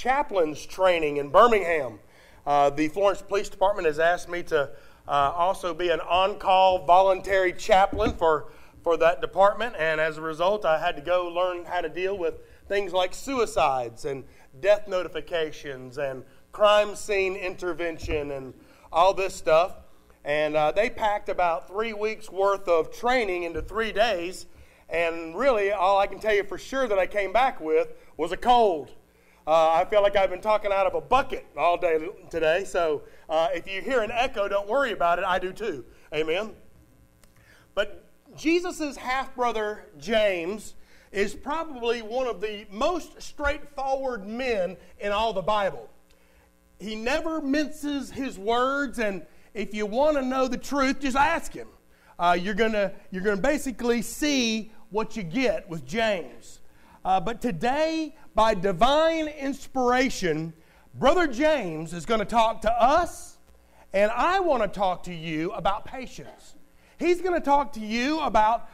Chaplains training in Birmingham. The Florence Police Department has asked me to also be an on-call voluntary chaplain for that department, and as a result, I had to go learn how to deal with things like suicides and death notifications and crime scene intervention and all this stuff. And they packed about 3 weeks worth of training into 3 days, and really all I can tell you for sure that I came back with was a cold. I feel like I've been talking out of a bucket all day today, so if you hear an echo, don't worry about it. I do too. Amen. But Jesus' half-brother James is probably one of the most straightforward men in all the Bible. He never minces his words, and if you want to know the truth, just ask him. You're gonna basically see what you get with James. But today, by divine inspiration, Brother James is going to talk to us, and I want to talk to you about patience. He's going to talk to you about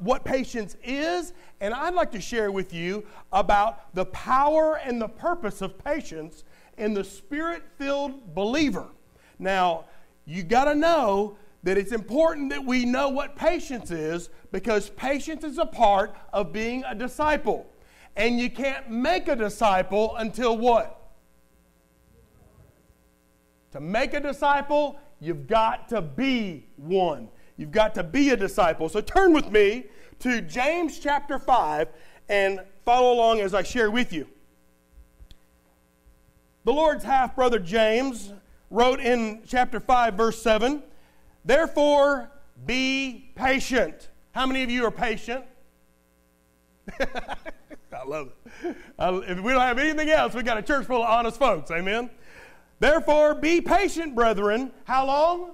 what patience is, and I'd like to share with you about the power and the purpose of patience in the Spirit-filled believer. Now, you got to know that it's important that we know what patience is, because patience is a part of being a disciple. And you can't make a disciple until what? To make a disciple, you've got to be one. You've got to be a disciple. So turn with me to James chapter 5 and follow along as I share with you. The Lord's half-brother James wrote in chapter 5, verse 7, "Therefore, be patient." How many of you are patient? I love it. If we don't have anything else, we've got a church full of honest folks. Amen? "Therefore, be patient, brethren." How long?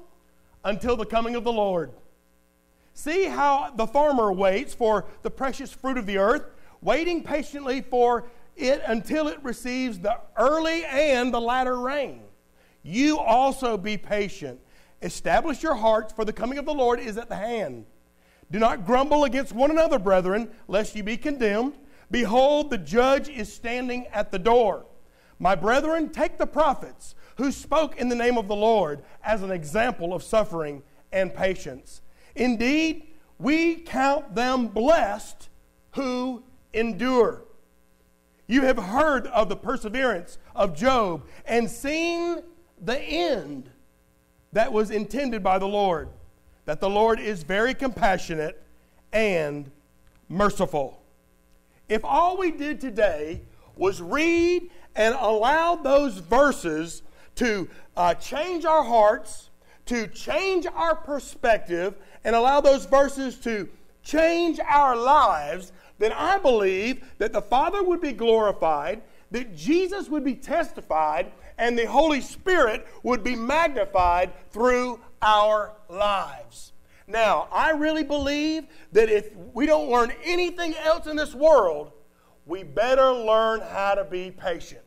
"Until the coming of the Lord. See how the farmer waits for the precious fruit of the earth, waiting patiently for it until it receives the early and the latter rain. You also be patient. Establish your hearts, for the coming of the Lord is at the hand. Do not grumble against one another, brethren, lest you be condemned. Behold, the judge is standing at the door. My brethren, take the prophets who spoke in the name of the Lord as an example of suffering and patience. Indeed, we count them blessed who endure. You have heard of the perseverance of Job and seen the end that was intended by the Lord, that the Lord is very compassionate and merciful." If all we did today was read and allow those verses to change our hearts, to change our perspective, and allow those verses to change our lives, then I believe that the Father would be glorified, that Jesus would be testified, and the Holy Spirit would be magnified through our lives. Now, I really believe that if we don't learn anything else in this world, we better learn how to be patient.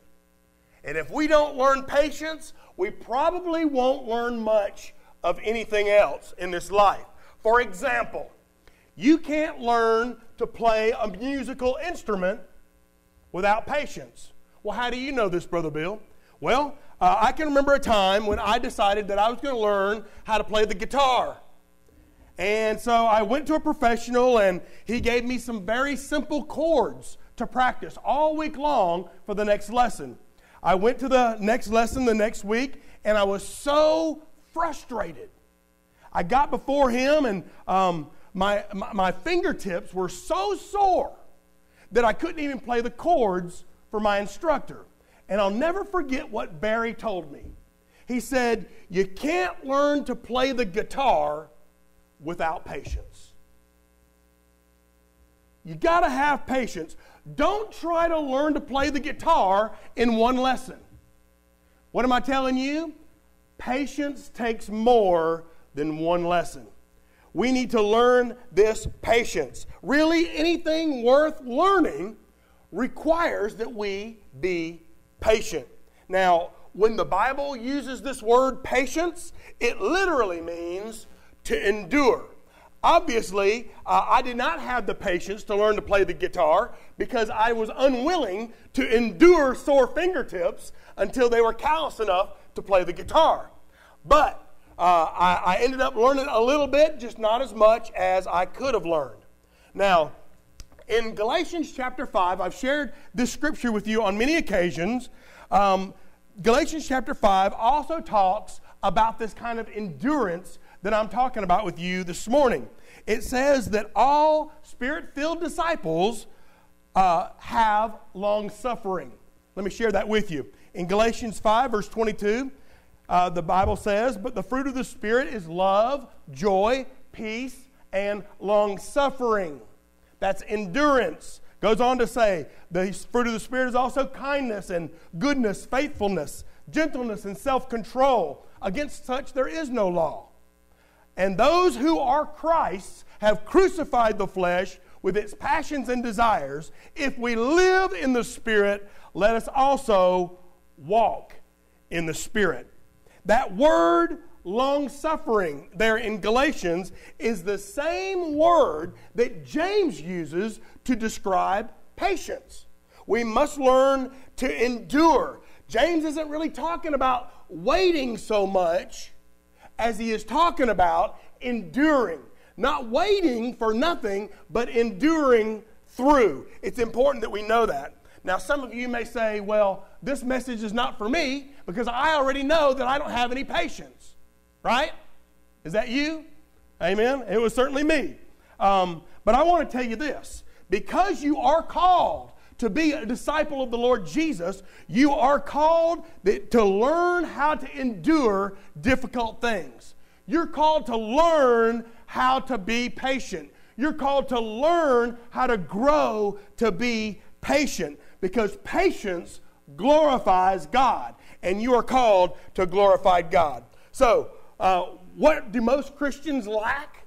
And if we don't learn patience, we probably won't learn much of anything else in this life. For example, you can't learn to play a musical instrument without patience. Well, how do you know this, Brother Bill? Well, I can remember a time when I decided that I was going to learn how to play the guitar. And so I went to a professional, and he gave me some very simple chords to practice all week long for the next lesson. I went to the next lesson the next week, and I was so frustrated. I got before him, and my fingertips were so sore that I couldn't even play the chords for my instructor. And I'll never forget what Barry told me. He said, "You can't learn to play the guitar without patience. You got to have patience. Don't try to learn to play the guitar in one lesson." What am I telling you? Patience takes more than one lesson. We need to learn this patience. Really, anything worth learning requires that we be patient. Now, when the Bible uses this word patience, it literally means to endure. Obviously, I did not have the patience to learn to play the guitar because I was unwilling to endure sore fingertips until they were callous enough to play the guitar. But I ended up learning a little bit, just not as much as I could have learned. Now, in Galatians chapter 5, I've shared this scripture with you on many occasions. Galatians chapter 5 also talks about this kind of endurance that I'm talking about with you this morning. It says that all Spirit-filled disciples have long-suffering. Let me share that with you. In Galatians 5, verse 22, the Bible says, "But the fruit of the Spirit is love, joy, peace, and long-suffering." That's endurance. Goes on to say, the fruit of the Spirit is also kindness and goodness, faithfulness, gentleness, and self-control. Against such there is no law. And those who are Christ's have crucified the flesh with its passions and desires. If we live in the Spirit, let us also walk in the Spirit. That word long-suffering there in Galatians is the same word that James uses to describe patience. We must learn to endure. James isn't really talking about waiting so much as he is talking about enduring. Not waiting for nothing, but enduring through. It's important that we know that. Now, some of you may say, well, this message is not for me because I already know that I don't have any patience. Right? Is that you? Amen? It was certainly me. But I want to tell you this. Because you are called to be a disciple of the Lord Jesus, you are called to learn how to endure difficult things. You're called to learn how to be patient. You're called to learn how to grow to be patient because patience glorifies God, and you are called to glorify God. So, what do most Christians lack?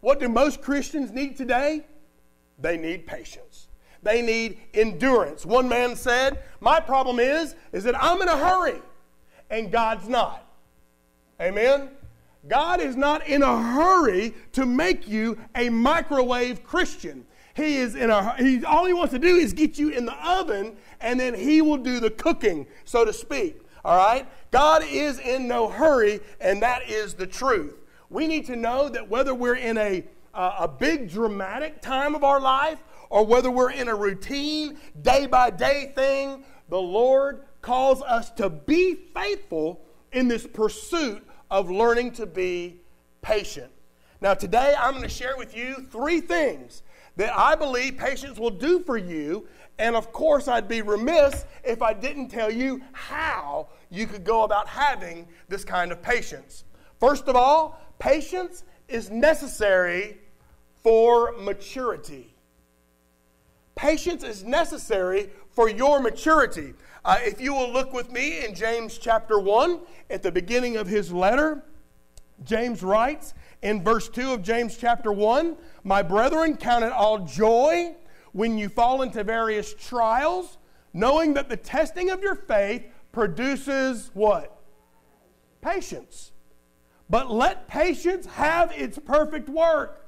What do most Christians need today? They need patience. They need endurance. One man said, my problem is that I'm in a hurry, and God's not. Amen? God is not in a hurry to make you a microwave Christian. All he wants to do is get you in the oven, and then he will do the cooking, so to speak. All right? God is in no hurry, and that is the truth. We need to know that whether we're in a big dramatic time of our life, or whether we're in a routine, day-by-day thing, the Lord calls us to be faithful in this pursuit of learning to be patient. Now, today I'm going to share with you three things that I believe patience will do for you, and of course I'd be remiss if I didn't tell you how you could go about having this kind of patience. First of all, patience is necessary for maturity. Patience is necessary for your maturity. If you will look with me in James chapter 1, at the beginning of his letter, James writes in verse 2 of James chapter 1, "My brethren, count it all joy when you fall into various trials, knowing that the testing of your faith produces" what? Patience. "But let patience have its perfect work."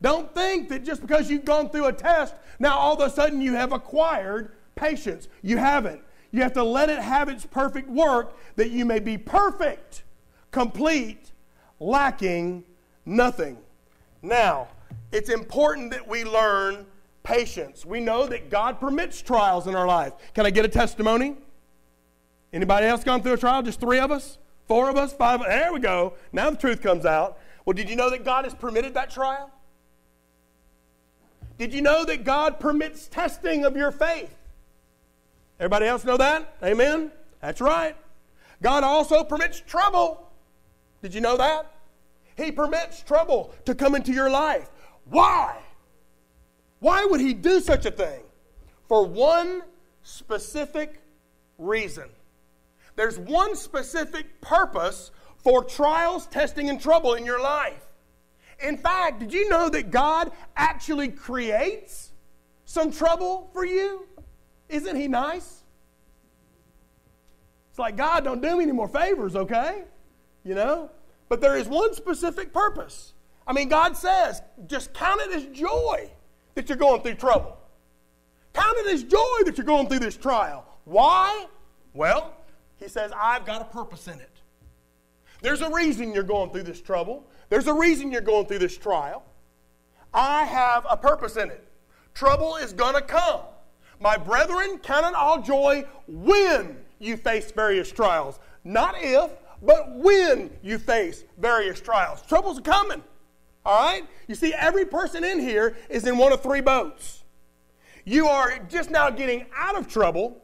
Don't think that just because you've gone through a test, now all of a sudden you have acquired patience. You haven't. You have to let it have its perfect work that you may be perfect, complete, lacking nothing. Now, it's important that we learn patience. We know that God permits trials in our life. Can I get a testimony? Anybody else gone through a trial? Just three of us? Four of us? Five? There we go. Now the truth comes out. Well, did you know that God has permitted that trial? Did you know that God permits testing of your faith? Everybody else know that? Amen? That's right. God also permits trouble. Did you know that? He permits trouble to come into your life. Why? Why would he do such a thing? For one specific reason. There's one specific purpose for trials, testing, and trouble in your life. In fact, did you know that God actually creates some trouble for you? Isn't he nice? It's like, God, don't do me any more favors, okay? You know? But there is one specific purpose. I mean, God says, just count it as joy that you're going through trouble. Count it as joy that you're going through this trial. Why? Well, he says, I've got a purpose in it. There's a reason you're going through this trouble. There's a reason you're going through this trial. I have a purpose in it. Trouble is going to come. My brethren, count it all joy when you face various trials. Not if, but when you face various trials. Troubles are coming. All right? You see, every person in here is in one of three boats. You are just now getting out of trouble.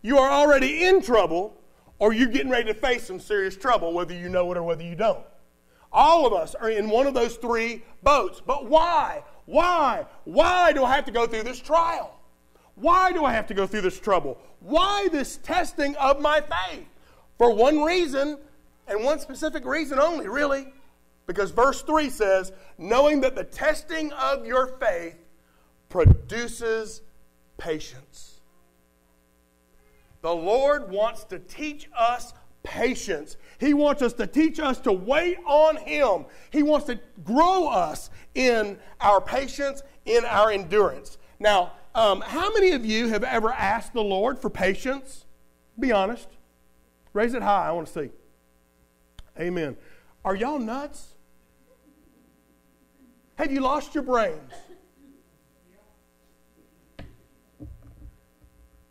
You are already in trouble, or you're getting ready to face some serious trouble, whether you know it or whether you don't. All of us are in one of those three boats. But why? Why? Why do I have to go through this trial? Why do I have to go through this trouble? Why this testing of my faith? For one reason, and one specific reason only, really. Because verse 3 says, knowing that the testing of your faith produces patience. The Lord wants to teach us patience. He wants us to teach us to wait on Him. He wants to grow us in our patience, in our endurance. Now, how many of you have ever asked the Lord for patience? Be honest. Raise it high. I want to see. Amen. Are y'all nuts? Have you lost your brains?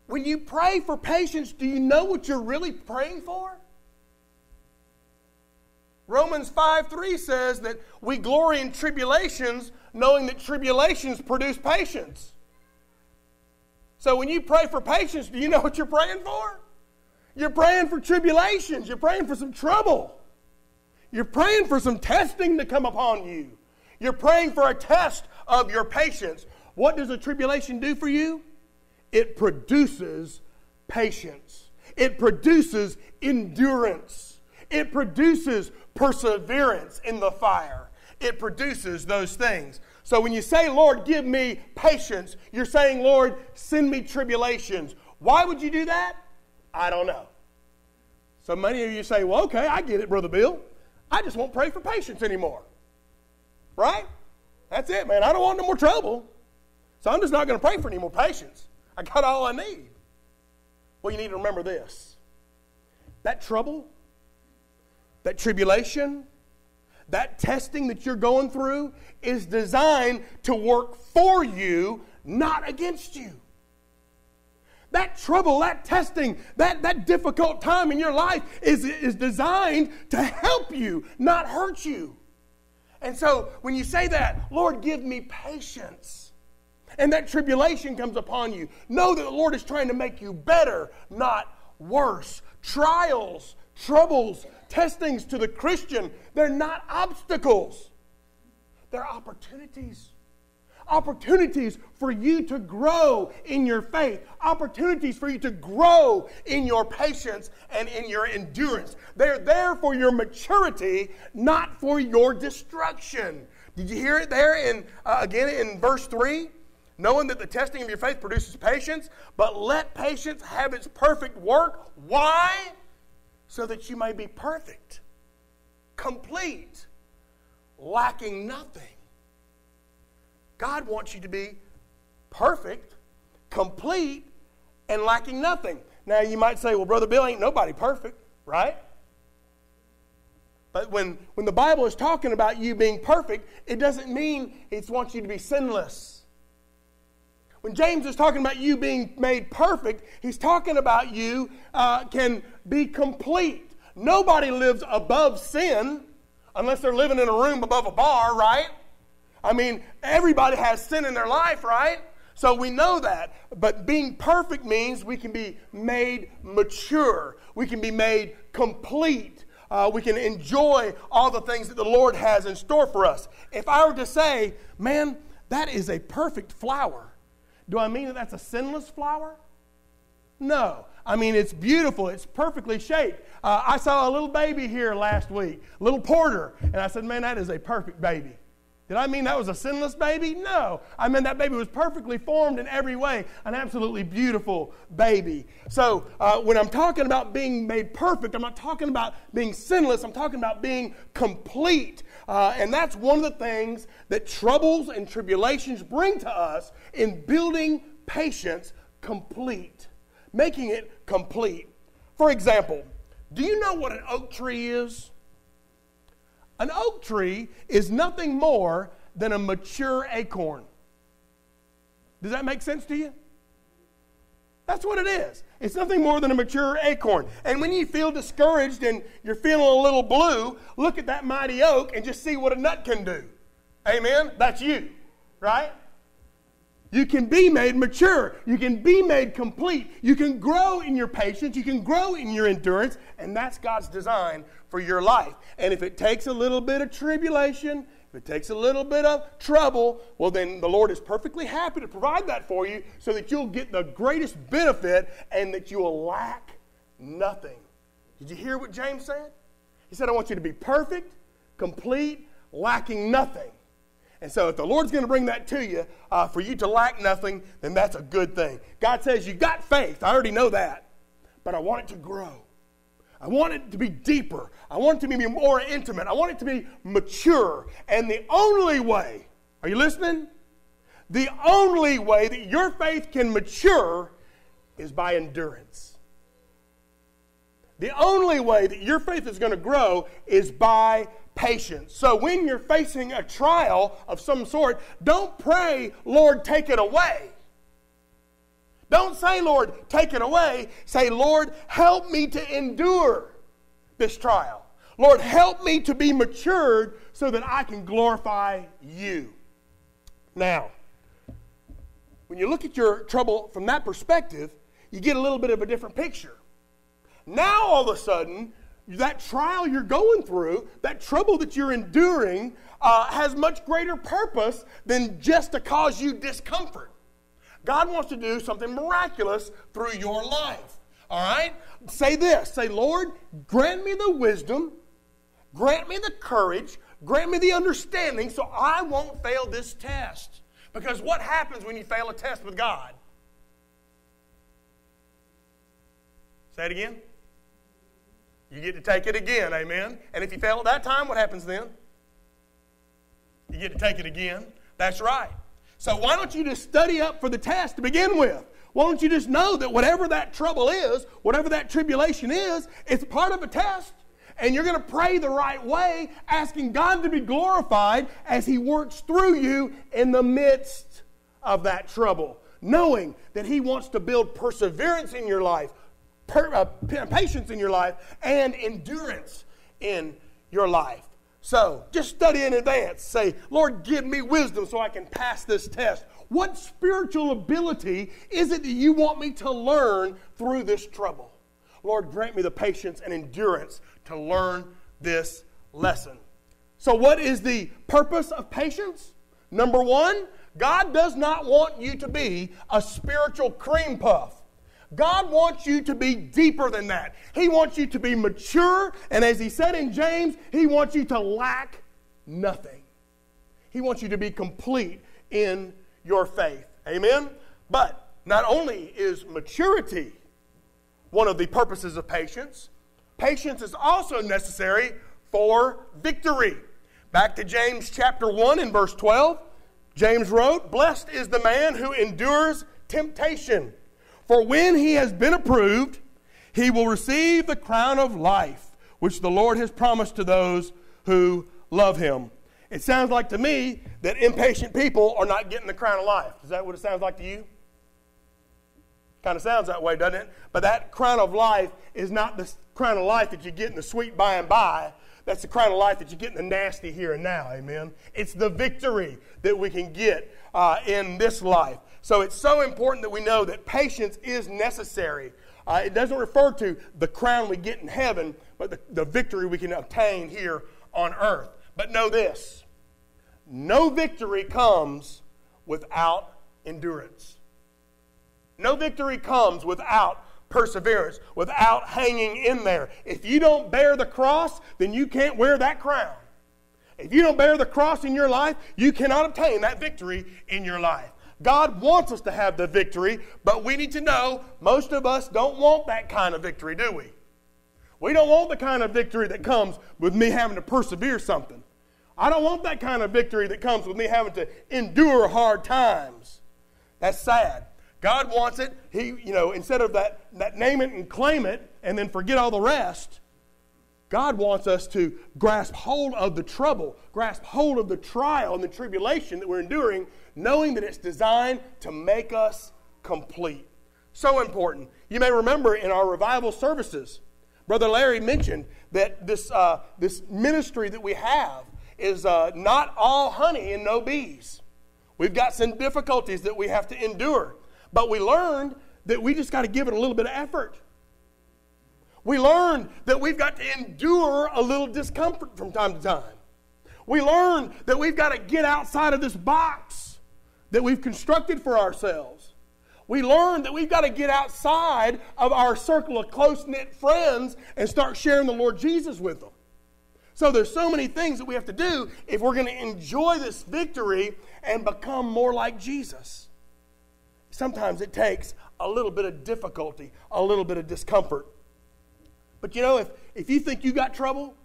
When you pray for patience, do you know what you're really praying for? Romans 5:3 says that we glory in tribulations, knowing that tribulations produce patience. So when you pray for patience, do you know what you're praying for? You're praying for tribulations. You're praying for some trouble. You're praying for some testing to come upon you. You're praying for a test of your patience. What does a tribulation do for you? It produces patience. It produces endurance. It produces perseverance in the fire. It produces those things. So when you say, Lord, give me patience, you're saying, Lord, send me tribulations. Why would you do that? I don't know. So many of you say, well, okay, I get it, Brother Bill. I just won't pray for patience anymore. Right? That's it, man. I don't want no more trouble. So I'm just not going to pray for any more patience. I got all I need. Well, you need to remember this. That trouble, that tribulation, that testing that you're going through is designed to work for you, not against you. That trouble, that testing, that difficult time in your life is designed to help you, not hurt you. And so when you say that, Lord, give me patience, and that tribulation comes upon you, know that the Lord is trying to make you better, not worse. Trials, troubles, testings to the Christian, they're not obstacles. They're opportunities. Opportunities for you to grow in your faith. Opportunities for you to grow in your patience and in your endurance. They're there for your maturity, not for your destruction. Did you hear it there again in verse 3? Knowing that the testing of your faith produces patience, but let patience have its perfect work. Why? So that you may be perfect, complete, lacking nothing. God wants you to be perfect, complete, and lacking nothing. Now you might say, well, Brother Bill, ain't nobody perfect, right? But when the Bible is talking about you being perfect, it doesn't mean it wants you to be sinless. When James is talking about you being made perfect, he's talking about you can be complete. Nobody lives above sin unless they're living in a room above a bar, right? I mean, everybody has sin in their life, right? So we know that. But being perfect means we can be made mature. We can be made complete. We can enjoy all the things that the Lord has in store for us. If I were to say, man, that is a perfect flower. Do I mean that that's a sinless flower? No. I mean, it's beautiful. It's perfectly shaped. I saw a little baby here last week, little Porter, and I said, man, that is a perfect baby. Did I mean that was a sinless baby? No. I meant that baby was perfectly formed in every way. An absolutely beautiful baby. So when I'm talking about being made perfect, I'm not talking about being sinless. I'm talking about being complete. And that's one of the things that troubles and tribulations bring to us in building patience complete. Making it complete. For example, do you know what an oak tree is? An oak tree is nothing more than a mature acorn. Does that make sense to you? That's what it is. It's nothing more than a mature acorn. And when you feel discouraged and you're feeling a little blue, look at that mighty oak and just see what a nut can do. Amen? That's you, right? You can be made mature. You can be made complete. You can grow in your patience. You can grow in your endurance. And that's God's design for your life. And if it takes a little bit of tribulation, if it takes a little bit of trouble, well, then the Lord is perfectly happy to provide that for you so that you'll get the greatest benefit and that you will lack nothing. Did you hear what James said? He said, I want you to be perfect, complete, lacking nothing. And so if the Lord's going to bring that to you, for you to lack nothing, then that's a good thing. God says, you got faith. I already know that. But I want it to grow. I want it to be deeper. I want it to be more intimate. I want it to be mature. And the only way, are you listening? The only way that your faith can mature is by endurance. The only way that your faith is going to grow is by endurance. Patience. So when you're facing a trial of some sort, don't pray, Lord, take it away. Don't say, Lord, take it away. Say, Lord, help me to endure this trial. Lord, help me to be matured so that I can glorify you. Now, when you look at your trouble from that perspective, you get a little bit of a different picture. Now, all of a sudden, that trial you're going through, that trouble that you're enduring, has much greater purpose than just to cause you discomfort. God wants to do something miraculous through your life. All right? Say this. Say, Lord, grant me the wisdom, grant me the courage, grant me the understanding so I won't fail this test. Because what happens when you fail a test with God? Say it again. You get to take it again, amen? And if you fail at that time, what happens then? You get to take it again. That's right. So why don't you just study up for the test to begin with? Why don't you just know that whatever that trouble is, whatever that tribulation is, it's part of a test. And you're going to pray the right way, asking God to be glorified as He works through you in the midst of that trouble. Knowing that He wants to build perseverance in your life, patience in your life, and endurance in your life. So just study in advance. Say, Lord, give me wisdom so I can pass this test. What spiritual ability is it that you want me to learn through this trouble? Lord, grant me the patience and endurance to learn this lesson. So what is the purpose of patience? Number one, God does not want you to be a spiritual cream puff. God wants you to be deeper than that. He wants you to be mature. And as he said in James, he wants you to lack nothing. He wants you to be complete in your faith. Amen? But not only is maturity one of the purposes of patience, patience is also necessary for victory. Back to James chapter 1 and verse 12. James wrote, "Blessed is the man who endures temptation. For when he has been approved, he will receive the crown of life, which the Lord has promised to those who love him." It sounds like to me that impatient people are not getting the crown of life. Is that what it sounds like to you? Kind of sounds that way, doesn't it? But that crown of life is not the crown of life that you get in the sweet by and by. That's the crown of life that you get in the nasty here and now, amen? It's the victory that we can get in this life. So it's so important that we know that patience is necessary. It doesn't refer to the crown we get in heaven, but the victory we can obtain here on earth. But know this, no victory comes without endurance. No victory comes without perseverance, without hanging in there. If you don't bear the cross, then you can't wear that crown. If you don't bear the cross in your life, you cannot obtain that victory in your life. God wants us to have the victory, but we need to know most of us don't want that kind of victory, do we? We don't want the kind of victory that comes with me having to persevere something. I don't want that kind of victory that comes with me having to endure hard times. That's sad. God wants it. He, instead of that name it and claim it and then forget all the rest, God wants us to grasp hold of the trouble, grasp hold of the trial and the tribulation that we're enduring, knowing that it's designed to make us complete. So important. You may remember in our revival services, Brother Larry mentioned that this ministry that we have is not all honey and no bees. We've got some difficulties that we have to endure. But we learned that we just got to give it a little bit of effort. We learned that we've got to endure a little discomfort from time to time. We learned that we've got to get outside of this box that we've constructed for ourselves. We learned that we've got to get outside of our circle of close-knit friends and start sharing the Lord Jesus with them. So there's so many things that we have to do if we're going to enjoy this victory and become more like Jesus. Sometimes it takes a little bit of difficulty, a little bit of discomfort. But if you think you got trouble,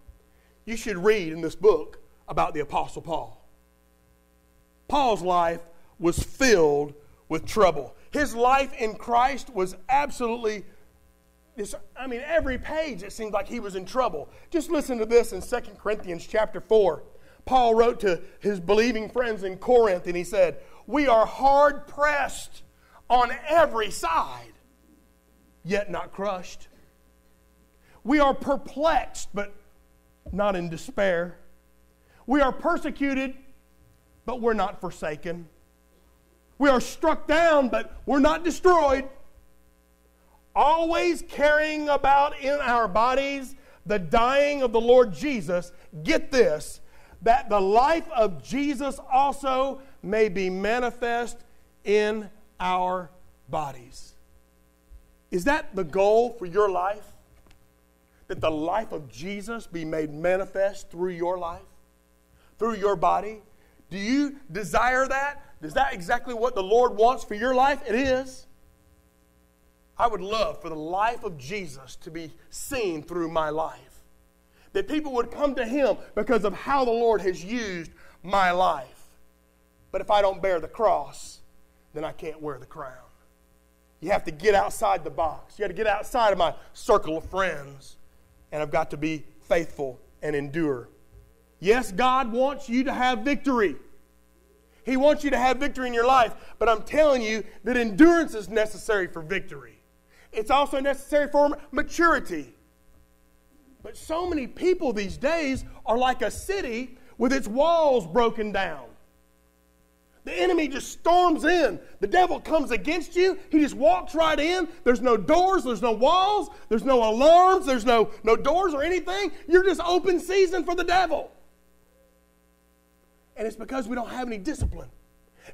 you should read in this book about the Apostle Paul. Paul's life was filled with trouble. His life in Christ was absolutely every page it seemed like he was in trouble. Just listen to this in 2 Corinthians chapter 4. Paul wrote to his believing friends in Corinth and he said, "We are hard pressed on every side, yet not crushed. We are perplexed, but not in despair. We are persecuted, but we're not forsaken. We are struck down, but we're not destroyed. Always carrying about in our bodies the dying of the Lord Jesus, get this, that the life of Jesus also may be manifest in our bodies." Is that the goal for your life? That the life of Jesus be made manifest through your life, through your body? Do you desire that? Is that exactly what the Lord wants for your life? It is. I would love for the life of Jesus to be seen through my life. That people would come to Him because of how the Lord has used my life. But if I don't bear the cross, then I can't wear the crown. You have to get outside the box. You have to get outside of my circle of friends. And I've got to be faithful and endure. Yes, God wants you to have victory. He wants you to have victory in your life. But I'm telling you that endurance is necessary for victory. It's also necessary for maturity. But so many people these days are like a city with its walls broken down. The enemy just storms in. The devil comes against you. He just walks right in. There's no doors. There's no walls. There's no alarms. There's no doors or anything. You're just open season for the devil. And it's because we don't have any discipline.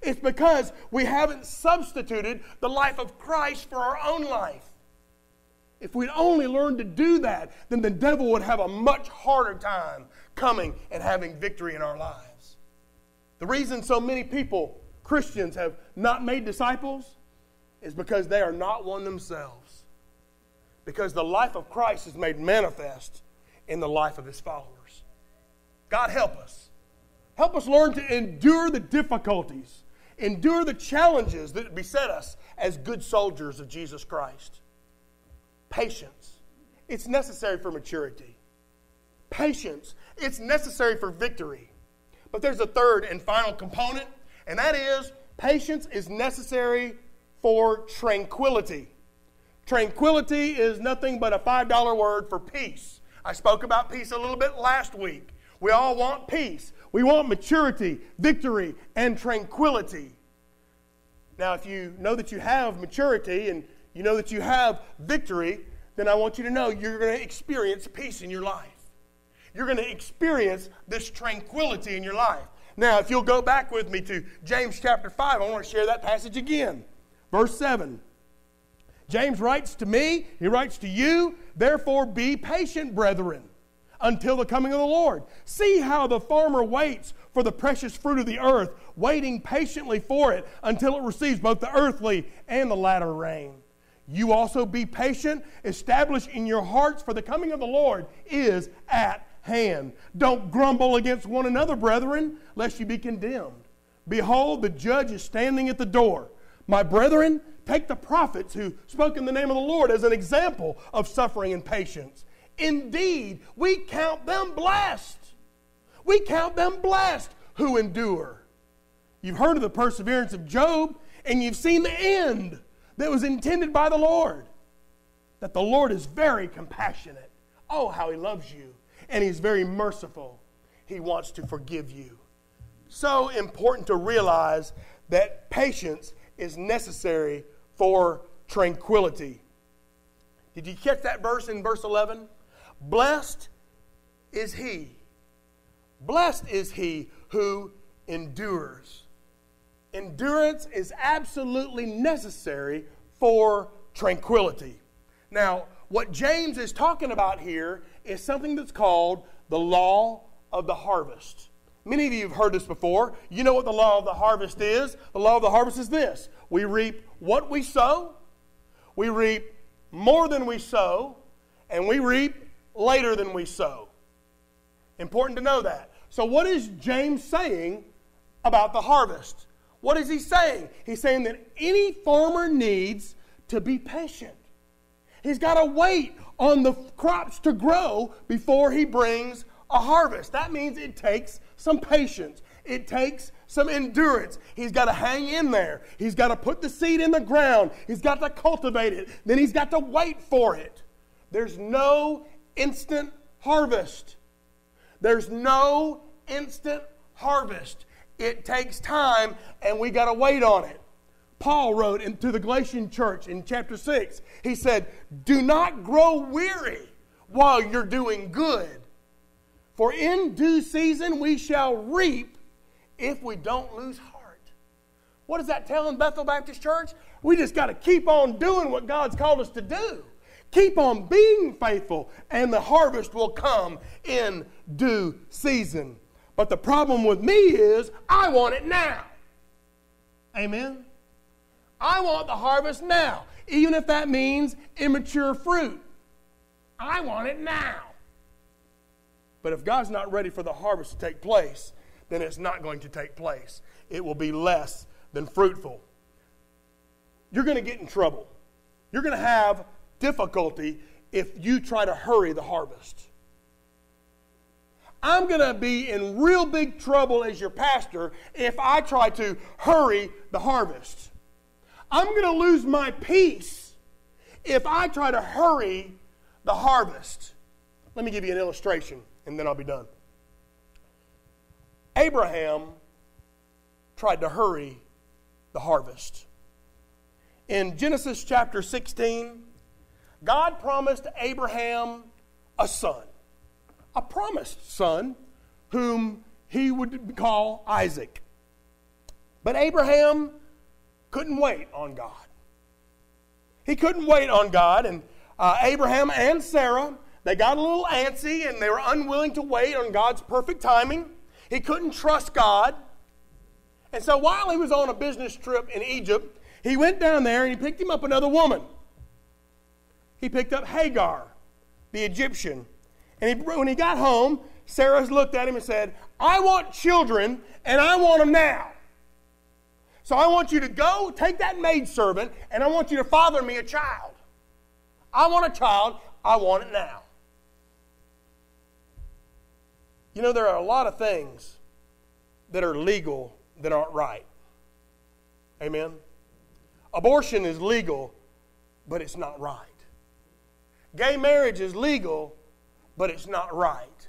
It's because we haven't substituted the life of Christ for our own life. If we'd only learned to do that, then the devil would have a much harder time coming and having victory in our lives. The reason so many people, Christians, have not made disciples is because they are not one themselves. Because the life of Christ is made manifest in the life of His followers. God help us. Help us learn to endure the difficulties, endure the challenges that beset us as good soldiers of Jesus Christ. Patience. It's necessary for maturity. Patience. It's necessary for victory. But there's a third and final component, and that is patience is necessary for tranquility. Tranquility is nothing but a $5 word for peace. I spoke about peace a little bit last week. We all want peace. We want maturity, victory, and tranquility. Now, if you know that you have maturity and you know that you have victory, then I want you to know you're going to experience peace in your life. You're going to experience this tranquility in your life. Now, if you'll go back with me to James chapter 5, I want to share that passage again. Verse 7. James writes to me, he writes to you, "Therefore be patient, brethren, until the coming of the Lord. See how the farmer waits for the precious fruit of the earth, waiting patiently for it until it receives both the earthly and the latter rain. You also be patient, establish in your hearts, for the coming of the Lord is at hand. Don't grumble against one another, brethren, lest you be condemned. Behold, the judge is standing at the door. My brethren, take the prophets who spoke in the name of the Lord as an example of suffering and patience. Indeed, we count them blessed. We count them blessed who endure. You've heard of the perseverance of Job, and you've seen the end that was intended by the Lord. That the Lord is very compassionate. Oh, how He loves you. And He's very merciful. He wants to forgive you. So important to realize that patience is necessary for tranquility. Did you catch that verse in verse 11? Blessed is he. Blessed is he who endures. Endurance is absolutely necessary for tranquility. Now, what James is talking about here is something that's called the law of the harvest. Many of you have heard this before. You know what the law of the harvest is. The law of the harvest is this. We reap what we sow. We reap more than we sow. And we reap later than we sow. Important to know that. So what is James saying about the harvest? What is he saying? He's saying that any farmer needs to be patient. He's got to wait on the crops to grow before he brings a harvest. That means it takes some patience. It takes some endurance. He's got to hang in there. He's got to put the seed in the ground. He's got to cultivate it. Then he's got to wait for it. There's no instant harvest. There's no instant harvest. It takes time, and we got to wait on it. Paul wrote to the Galatian church in chapter 6. He said, do not grow weary while you're doing good. For in due season we shall reap if we don't lose heart. What is that telling Bethel Baptist Church? We just got to keep on doing what God's called us to do. Keep on being faithful and the harvest will come in due season. But the problem with me is I want it now. Amen? I want the harvest now, even if that means immature fruit. I want it now. But if God's not ready for the harvest to take place, then it's not going to take place. It will be less than fruitful. You're going to get in trouble. You're going to have difficulty if you try to hurry the harvest. I'm going to be in real big trouble as your pastor if I try to hurry the harvest. I'm going to lose my peace if I try to hurry the harvest. Let me give you an illustration, and then I'll be done. Abraham tried to hurry the harvest. In Genesis chapter 16, God promised Abraham a son, a promised son, whom he would call Isaac. But Abraham couldn't wait on God. He couldn't wait on God, and Abraham and Sarah, they got a little antsy and they were unwilling to wait on God's perfect timing. He couldn't trust God. And so while he was on a business trip in Egypt, he went down there and he picked him up another woman. He picked up Hagar, the Egyptian. And when he got home, Sarah looked at him and said, I want children and I want them now. So I want you to go take that maidservant and I want you to father me a child. I want a child. I want it now. You know, there are a lot of things that are legal that aren't right. Amen? Abortion is legal, but it's not right. Gay marriage is legal, but it's not right.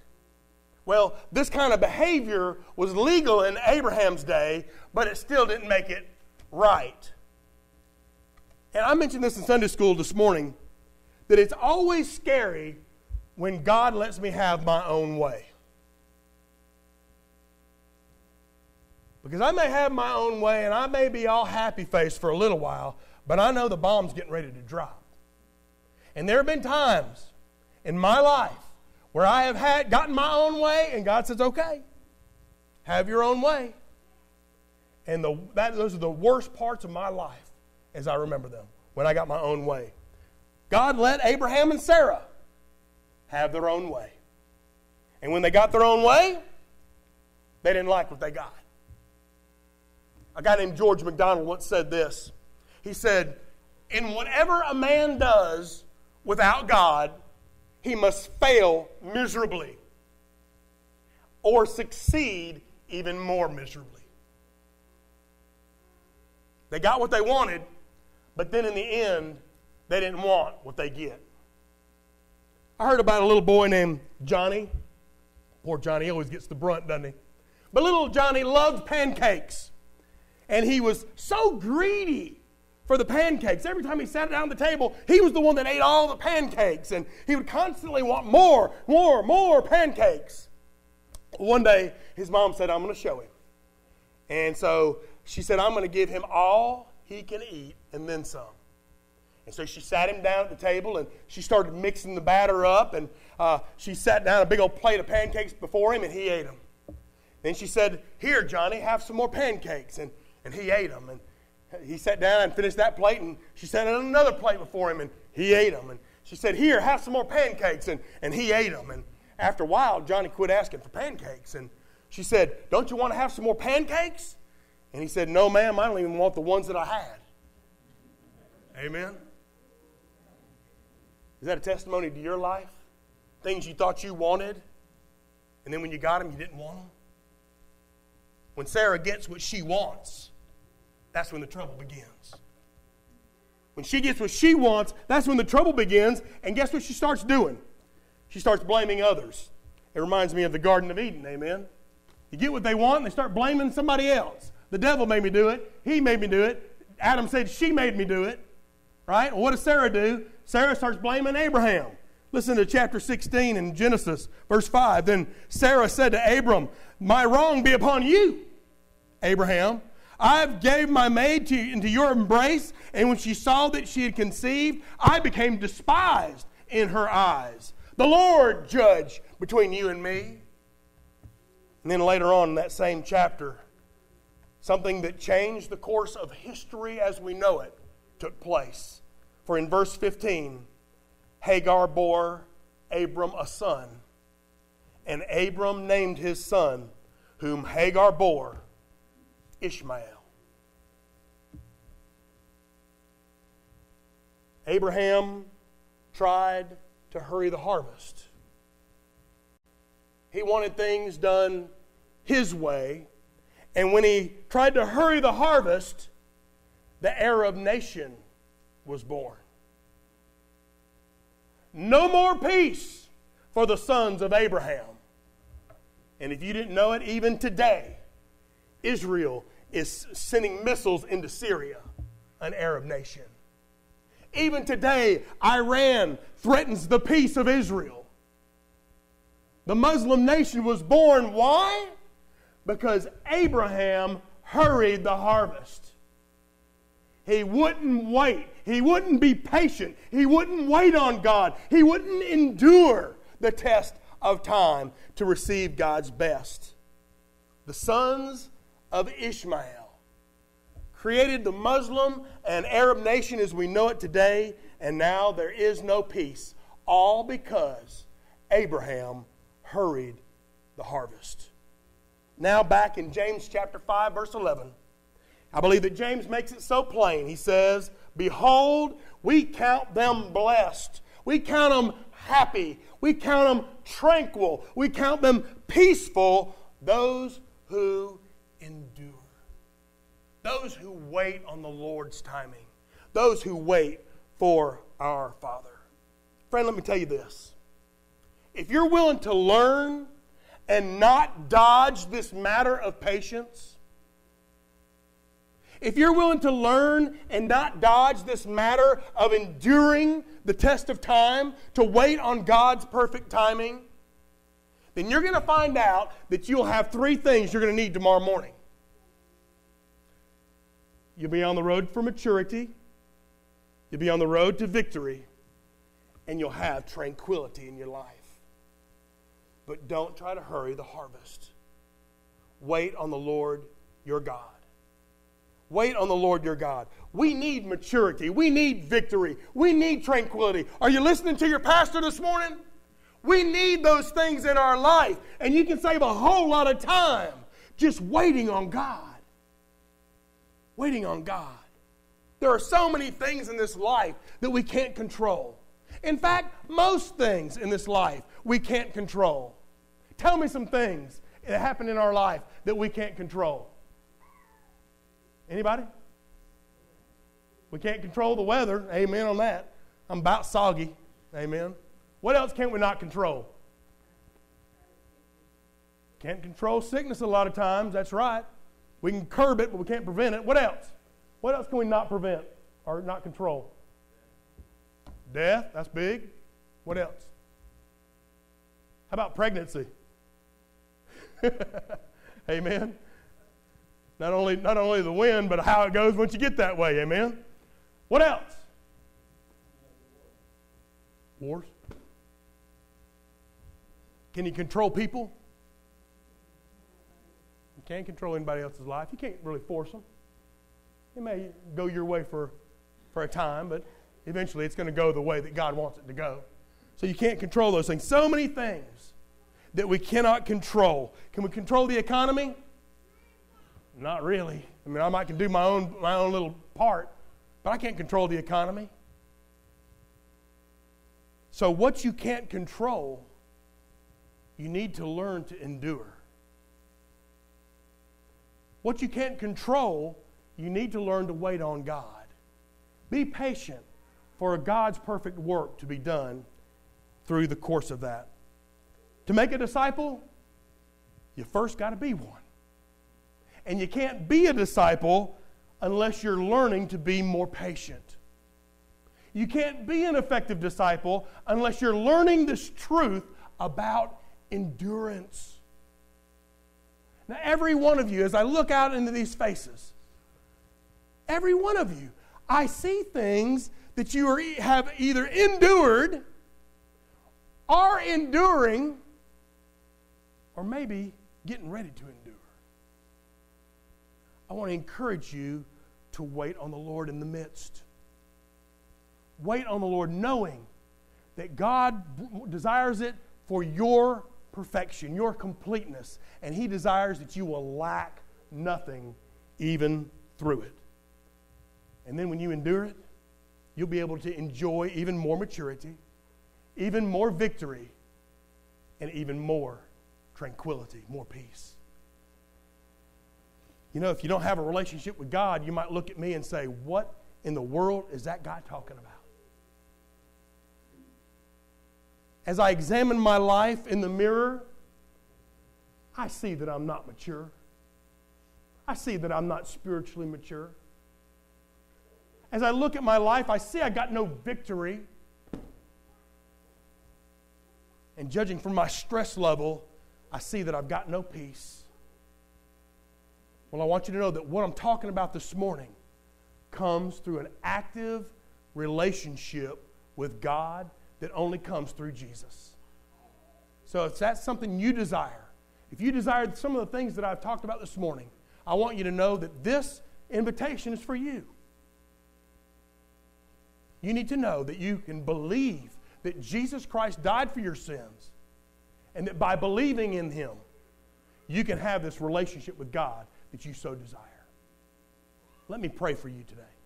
Well, this kind of behavior was legal in Abraham's day, but it still didn't make it right. And I mentioned this in Sunday school this morning, that it's always scary when God lets me have my own way. Because I may have my own way and I may be all happy-faced for a little while, but I know the bomb's getting ready to drop. And there have been times in my life where I have gotten my own way, and God says, okay, have your own way. And those are the worst parts of my life as I remember them, when I got my own way. God let Abraham and Sarah have their own way. And when they got their own way, they didn't like what they got. A guy named George MacDonald once said this. He said, in whatever a man does without God, he must fail miserably or succeed even more miserably. They got what they wanted, but then in the end, they didn't want what they get. I heard about a little boy named Johnny. Poor Johnny, he always gets the brunt, doesn't he? But little Johnny loved pancakes. And he was so greedy for the pancakes. Every time he sat down at the table, he was the one that ate all the pancakes. And he would constantly want more pancakes. One day, his mom said, I'm going to show him. And so she said, I'm going to give him all he can eat and then some. And so she sat him down at the table, and she started mixing the batter up, and she sat down a big old plate of pancakes before him, and he ate them. Then she said, here, Johnny, have some more pancakes. And he ate them. And he sat down and finished that plate, and she set another plate before him, and he ate them. And she said, here, have some more pancakes. And he ate them. And after a while, Johnny quit asking for pancakes. And she said, don't you want to have some more pancakes? And he said, no, ma'am, I don't even want the ones that I had. Amen. Is that a testimony to your life? Things you thought you wanted, and then when you got them, you didn't want them? When Sarah gets what she wants, that's when the trouble begins. When she gets what she wants, that's when the trouble begins, and guess what she starts doing? She starts blaming others. It reminds me of the Garden of Eden, amen? You get what they want, and they start blaming somebody else. The devil made me do it. He made me do it. Adam said, she made me do it. Right? Well, what does Sarah do? Sarah starts blaming Abraham. Listen to chapter 16 in Genesis, verse 5. Then Sarah said to Abram, my wrong be upon you, Abraham. I have gave my maid into your embrace, and when she saw that she had conceived, I became despised in her eyes. The Lord judge between you and me. And then later on in that same chapter, something that changed the course of history as we know it took place. For in verse 15, Hagar bore Abram a son, and Abram named his son, whom Hagar bore, Ishmael. Abraham tried to hurry the harvest. He wanted things done his way, and when he tried to hurry the harvest, the Arab nation was born. No more peace for the sons of Abraham. And if you didn't know it, even today, Israel is sending missiles into Syria, an Arab nation. Even today, Iran threatens the peace of Israel. The Muslim nation was born. Why? Because Abraham hurried the harvest. He wouldn't wait. He wouldn't be patient. He wouldn't wait on God. He wouldn't endure the test of time to receive God's best. The sons of Ishmael created the Muslim and Arab nation as we know it today, and now there is no peace, all because Abraham hurried the harvest. Now back in James chapter 5, verse 11. I believe that James makes it so plain. He says, behold, we count them blessed. We count them happy. We count them tranquil. We count them peaceful, those who endure. Those who wait on the Lord's timing. Those who wait for our Father. Friend, let me tell you this. If you're willing to learn and not dodge this matter of patience, if you're willing to learn and not dodge this matter of enduring the test of time, to wait on God's perfect timing, then you're going to find out that you'll have three things you're going to need tomorrow morning. You'll be on the road for maturity, you'll be on the road to victory, and you'll have tranquility in your life. but don't try to hurry the harvest. Wait on the Lord your God. Wait on the Lord your God. We need maturity. We need victory. We need tranquility. Are you listening to your pastor this morning? We need those things in our life. And you can save a whole lot of time just waiting on God. Waiting on God. There are so many things in this life that we can't control. In fact, most things in this life we can't control. Tell me some things that happen in our life that we can't control. Anybody? We can't control the weather. Amen on that. I'm about soggy. Amen. What else can't we not control? Can't control sickness a lot of times. That's right. We can curb it, but we can't prevent it. What else? What else can we not prevent or not control? Death. That's big. What else? How about pregnancy? Amen. Not only the wind, but how it goes once you get that way. Amen. What else? Wars. Can you control people? You can't control anybody else's life. You can't really force them. It may go your way for a time, but eventually it's going to go the way that God wants it to go. So you can't control those things. So many things that we cannot control. Can we control the economy? Not really. I mean, I might can do my own little part, but I can't control the economy. So what you can't control, you need to learn to endure. What you can't control, you need to learn to wait on God. Be patient for God's perfect work to be done through the course of that. To make a disciple, you first got to be one. And you can't be a disciple unless you're learning to be more patient. You can't be an effective disciple unless you're learning this truth about endurance. Now, every one of you, as I look out into these faces, every one of you, I see things that you have either endured, are enduring, or maybe getting ready to endure. I want to encourage you to wait on the Lord in the midst. Wait on the Lord knowing that God desires it for your perfection, your completeness, and He desires that you will lack nothing even through it. And then when you endure it, you'll be able to enjoy even more maturity, even more victory, and even more tranquility, more peace. You know, if you don't have a relationship with God, you might look at me and say, what in the world is that guy talking about? As I examine my life in the mirror, I see that I'm not mature. I see that I'm not spiritually mature. As I look at my life, I see I got no victory. And judging from my stress level, I see that I've got no peace. Well, I want you to know that what I'm talking about this morning comes through an active relationship with God that only comes through Jesus. So if that's something you desire, if you desire some of the things that I've talked about this morning, I want you to know that this invitation is for you. You need to know that you can believe that Jesus Christ died for your sins and that by believing in Him, you can have this relationship with God that you so desire. Let me pray for you today.